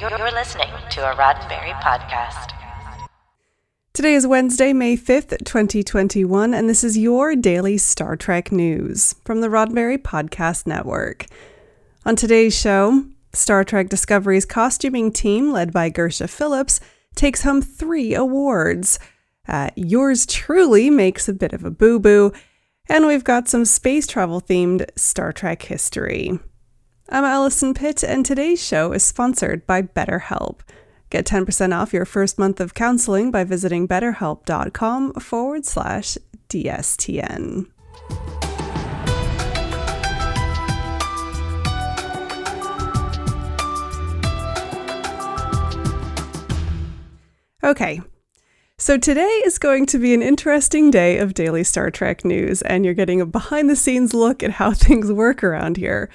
You're listening to a Roddenberry Podcast. Today is Wednesday, May 5th, 2021, and this is your daily Star Trek news from the Roddenberry Podcast Network. On today's show, Star Trek Discovery's costuming team, led by Gersha Phillips, takes home 3 awards. Yours truly makes a bit of a boo-boo, and we've got some space travel-themed Star Trek history. I'm Allison Pitt, and today's show is sponsored by BetterHelp. Get 10% off your first month of counseling by visiting betterhelp.com/DSTN. Okay, so today is going to be an interesting day of Daily Star Trek News, and you're getting a behind-the-scenes look at how things work around here.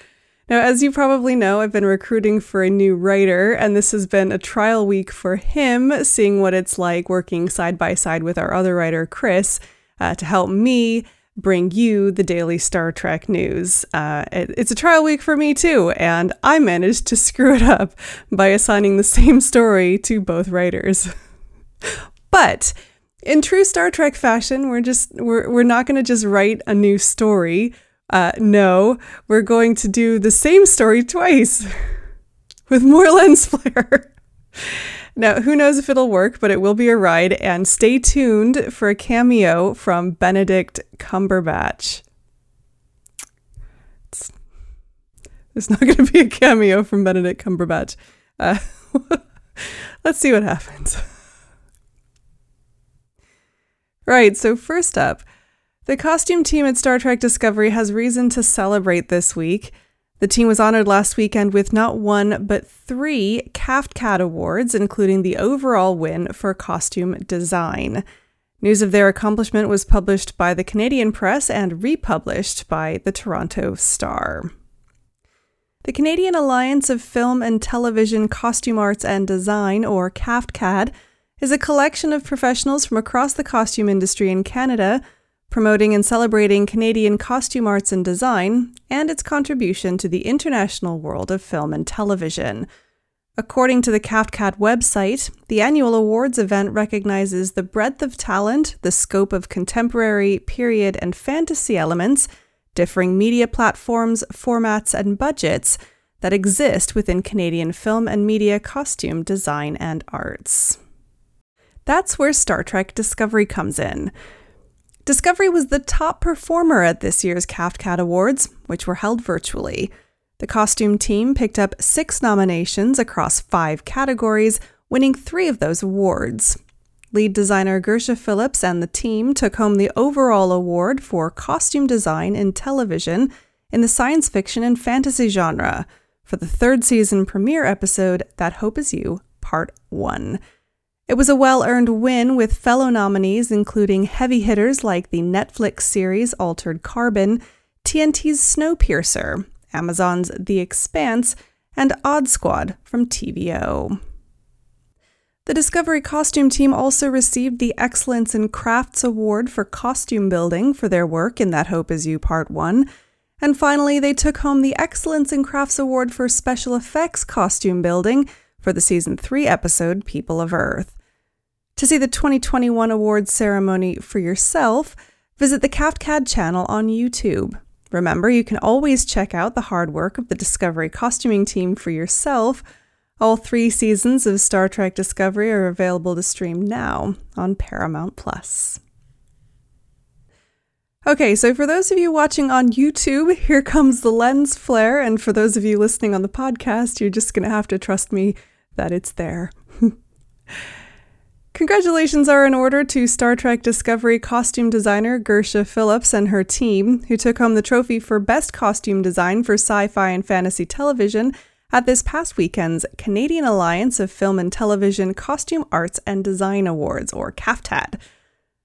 Now, as you probably know, I've been recruiting for a new writer, and this has been a trial week for him, seeing what it's like working side by side with our other writer, Chris, to help me bring you the Daily Star Trek News. It's a trial week for me, too, and I managed to screw it up by assigning the same story to both writers. But in true Star Trek fashion, we're not going to just write a new story. No, we're going to do the same story twice with more lens flare. Now, who knows if it'll work, but it will be a ride, and stay tuned for a cameo from Benedict Cumberbatch. There's not going to be a cameo from Benedict Cumberbatch. Let's see what happens. Right, so first up, the costume team at Star Trek Discovery has reason to celebrate this week. The team was honored last weekend with not 1, but 3 CAFTCAD awards, including the overall win for costume design. News of their accomplishment was published by the Canadian Press and republished by the Toronto Star. The Canadian Alliance of Film and Television Costume Arts and Design, or CAFTCAD, is a collection of professionals from across the costume industry in Canada, promoting and celebrating Canadian costume arts and design, and its contribution to the international world of film and television. According to the CAFTCAD website, the annual awards event recognizes the breadth of talent, the scope of contemporary, period, and fantasy elements, differing media platforms, formats, and budgets that exist within Canadian film and media costume design and arts. That's where Star Trek Discovery comes in. Discovery was the top performer at this year's CAFTCAD Awards, which were held virtually. The costume team picked up 6 nominations across 5 categories, winning 3 of those awards. Lead designer Gersha Phillips and the team took home the overall award for costume design in television in the science fiction and fantasy genre for the 3rd season premiere episode, That Hope Is You, Part 1. It was a well-earned win, with fellow nominees including heavy hitters like the Netflix series Altered Carbon, TNT's Snowpiercer, Amazon's The Expanse, and Odd Squad from TVO. The Discovery costume team also received the Excellence in Crafts Award for costume building for their work in That Hope Is You Part 1. And finally, they took home the Excellence in Crafts Award for special effects costume building for the Season 3 episode, People of Earth. To see the 2021 awards ceremony for yourself, visit the CAFTCAD channel on YouTube. Remember, you can always check out the hard work of the Discovery costuming team for yourself. All 3 seasons of Star Trek Discovery are available to stream now on Paramount+. Okay, so for those of you watching on YouTube, here comes the lens flare, and for those of you listening on the podcast, you're just going to have to trust me that it's there. Congratulations are in order to Star Trek Discovery costume designer Gersha Phillips and her team, who took home the trophy for Best Costume Design for Sci-Fi and Fantasy Television at this past weekend's Canadian Alliance of Film and Television Costume Arts and Design Awards, or CAFTCAD.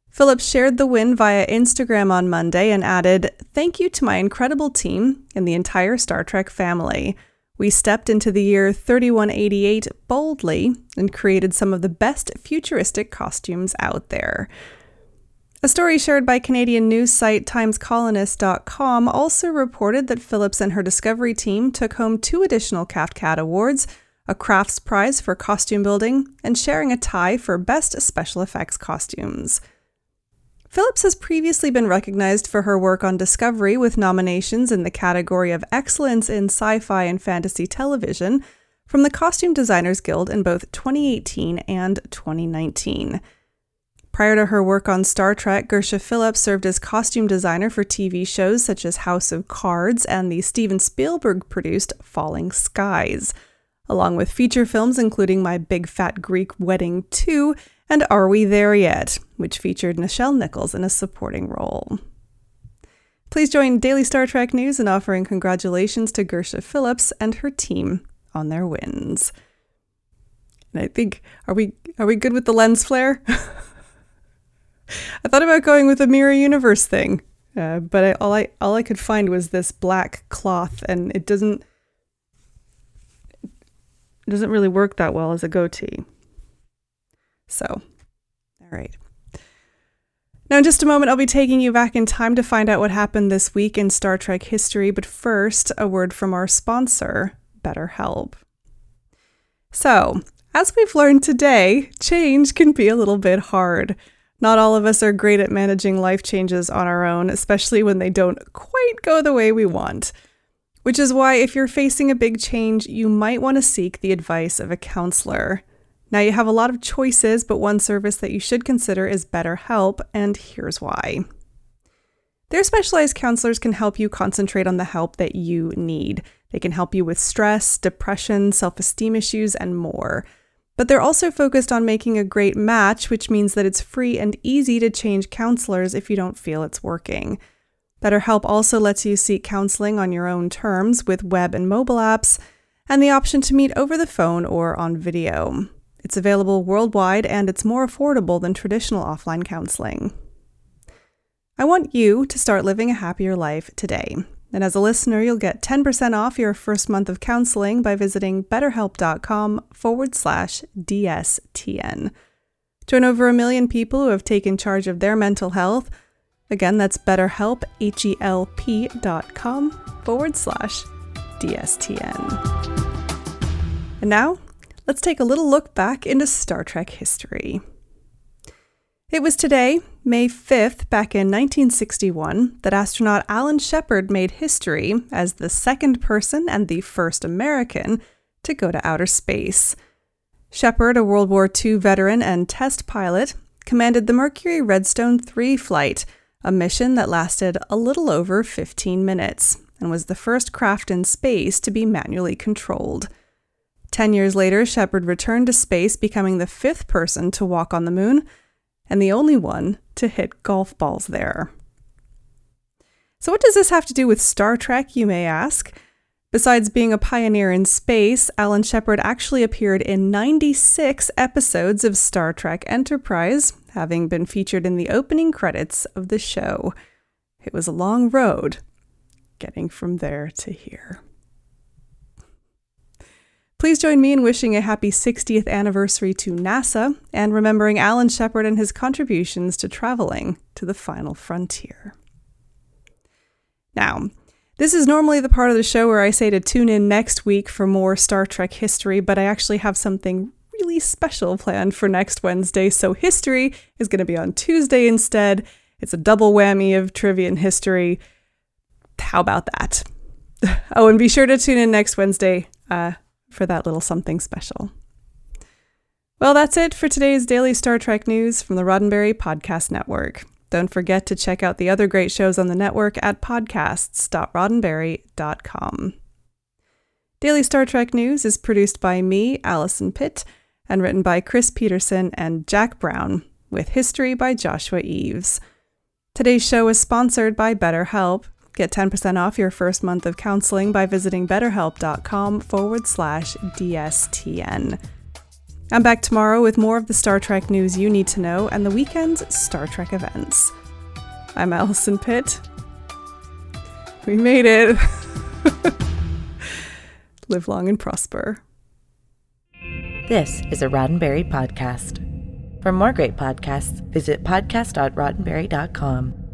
Phillips shared the win via Instagram on Monday and added, "Thank you to my incredible team and the entire Star Trek family. We stepped into the year 3188 boldly and created some of the best futuristic costumes out there." A story shared by Canadian news site timescolonist.com also reported that Phillips and her Discovery team took home 2 additional CAFTCAD awards a crafts prize for costume building, and sharing a tie for Best Special Effects Costumes. Phillips has previously been recognized for her work on Discovery with nominations in the category of Excellence in Sci-Fi and Fantasy Television from the Costume Designers Guild in both 2018 and 2019. Prior to her work on Star Trek, Gersha Phillips served as costume designer for TV shows such as House of Cards and the Steven Spielberg-produced Falling Skies, along with feature films including My Big Fat Greek Wedding 2 and Are We There Yet?, which featured Nichelle Nichols in a supporting role. Please join Daily Star Trek News in offering congratulations to Gersha Phillips and her team on their wins. And I think, are we good with the lens flare? I thought about going with a mirror universe thing, but all I could find was this black cloth, and it doesn't really work that well as a goatee. So, all right. Now, in just a moment, I'll be taking you back in time to find out what happened this week in Star Trek history. But first, a word from our sponsor, BetterHelp. So, as we've learned today, change can be a little bit hard. Not all of us are great at managing life changes on our own, especially when they don't quite go the way we want. Which is why if you're facing a big change, you might want to seek the advice of a counselor. Now, you have a lot of choices, but one service that you should consider is BetterHelp, and here's why. Their specialized counselors can help you concentrate on the help that you need. They can help you with stress, depression, self-esteem issues, and more. But they're also focused on making a great match, which means that it's free and easy to change counselors if you don't feel it's working. BetterHelp also lets you seek counseling on your own terms with web and mobile apps, and the option to meet over the phone or on video. It's available worldwide, and it's more affordable than traditional offline counseling. I want you to start living a happier life today. And as a listener, you'll get 10% off your first month of counseling by visiting betterhelp.com/DSTN. Join over 1 million people who have taken charge of their mental health. Again, that's BetterHelp, BetterHelp.com/DSTN. And now, let's take a little look back into Star Trek history. It was today, May 5th, back in 1961, that astronaut Alan Shepard made history as the second person and the first American to go to outer space. Shepard, a World War II veteran and test pilot, commanded the Mercury Redstone 3 flight, a mission that lasted a little over 15 minutes, and was the first craft in space to be manually controlled. 10 years later, Shepard returned to space, becoming the fifth person to walk on the moon, and the only one to hit golf balls there. So what does this have to do with Star Trek, you may ask? Besides being a pioneer in space, Alan Shepard actually appeared in 96 episodes of Star Trek Enterprise, having been featured in the opening credits of the show. It was a long road getting from there to here. Please join me in wishing a happy 60th anniversary to NASA and remembering Alan Shepard and his contributions to traveling to the final frontier. Now, this is normally the part of the show where I say to tune in next week for more Star Trek history, but I actually have something really special planned for next Wednesday, so history is going to be on Tuesday instead. It's a double whammy of trivia and history. How about that? Oh, and be sure to tune in next Wednesday, for that little something special. Well, that's it for today's Daily Star Trek News from the Roddenberry Podcast Network. Don't forget to check out the other great shows on the network at podcasts.roddenberry.com. Daily Star Trek News is produced by me, Allison Pitt, and written by Chris Peterson and Jack Brown, with history by Joshua Eves. Today's show is sponsored by BetterHelp. Get 10% off your first month of counseling by visiting betterhelp.com/DSTN. I'm back tomorrow with more of the Star Trek news you need to know and the weekend's Star Trek events. I'm Allison Pitt. We made it. Live long and prosper. This is a Roddenberry podcast. For more great podcasts, visit podcast.roddenberry.com.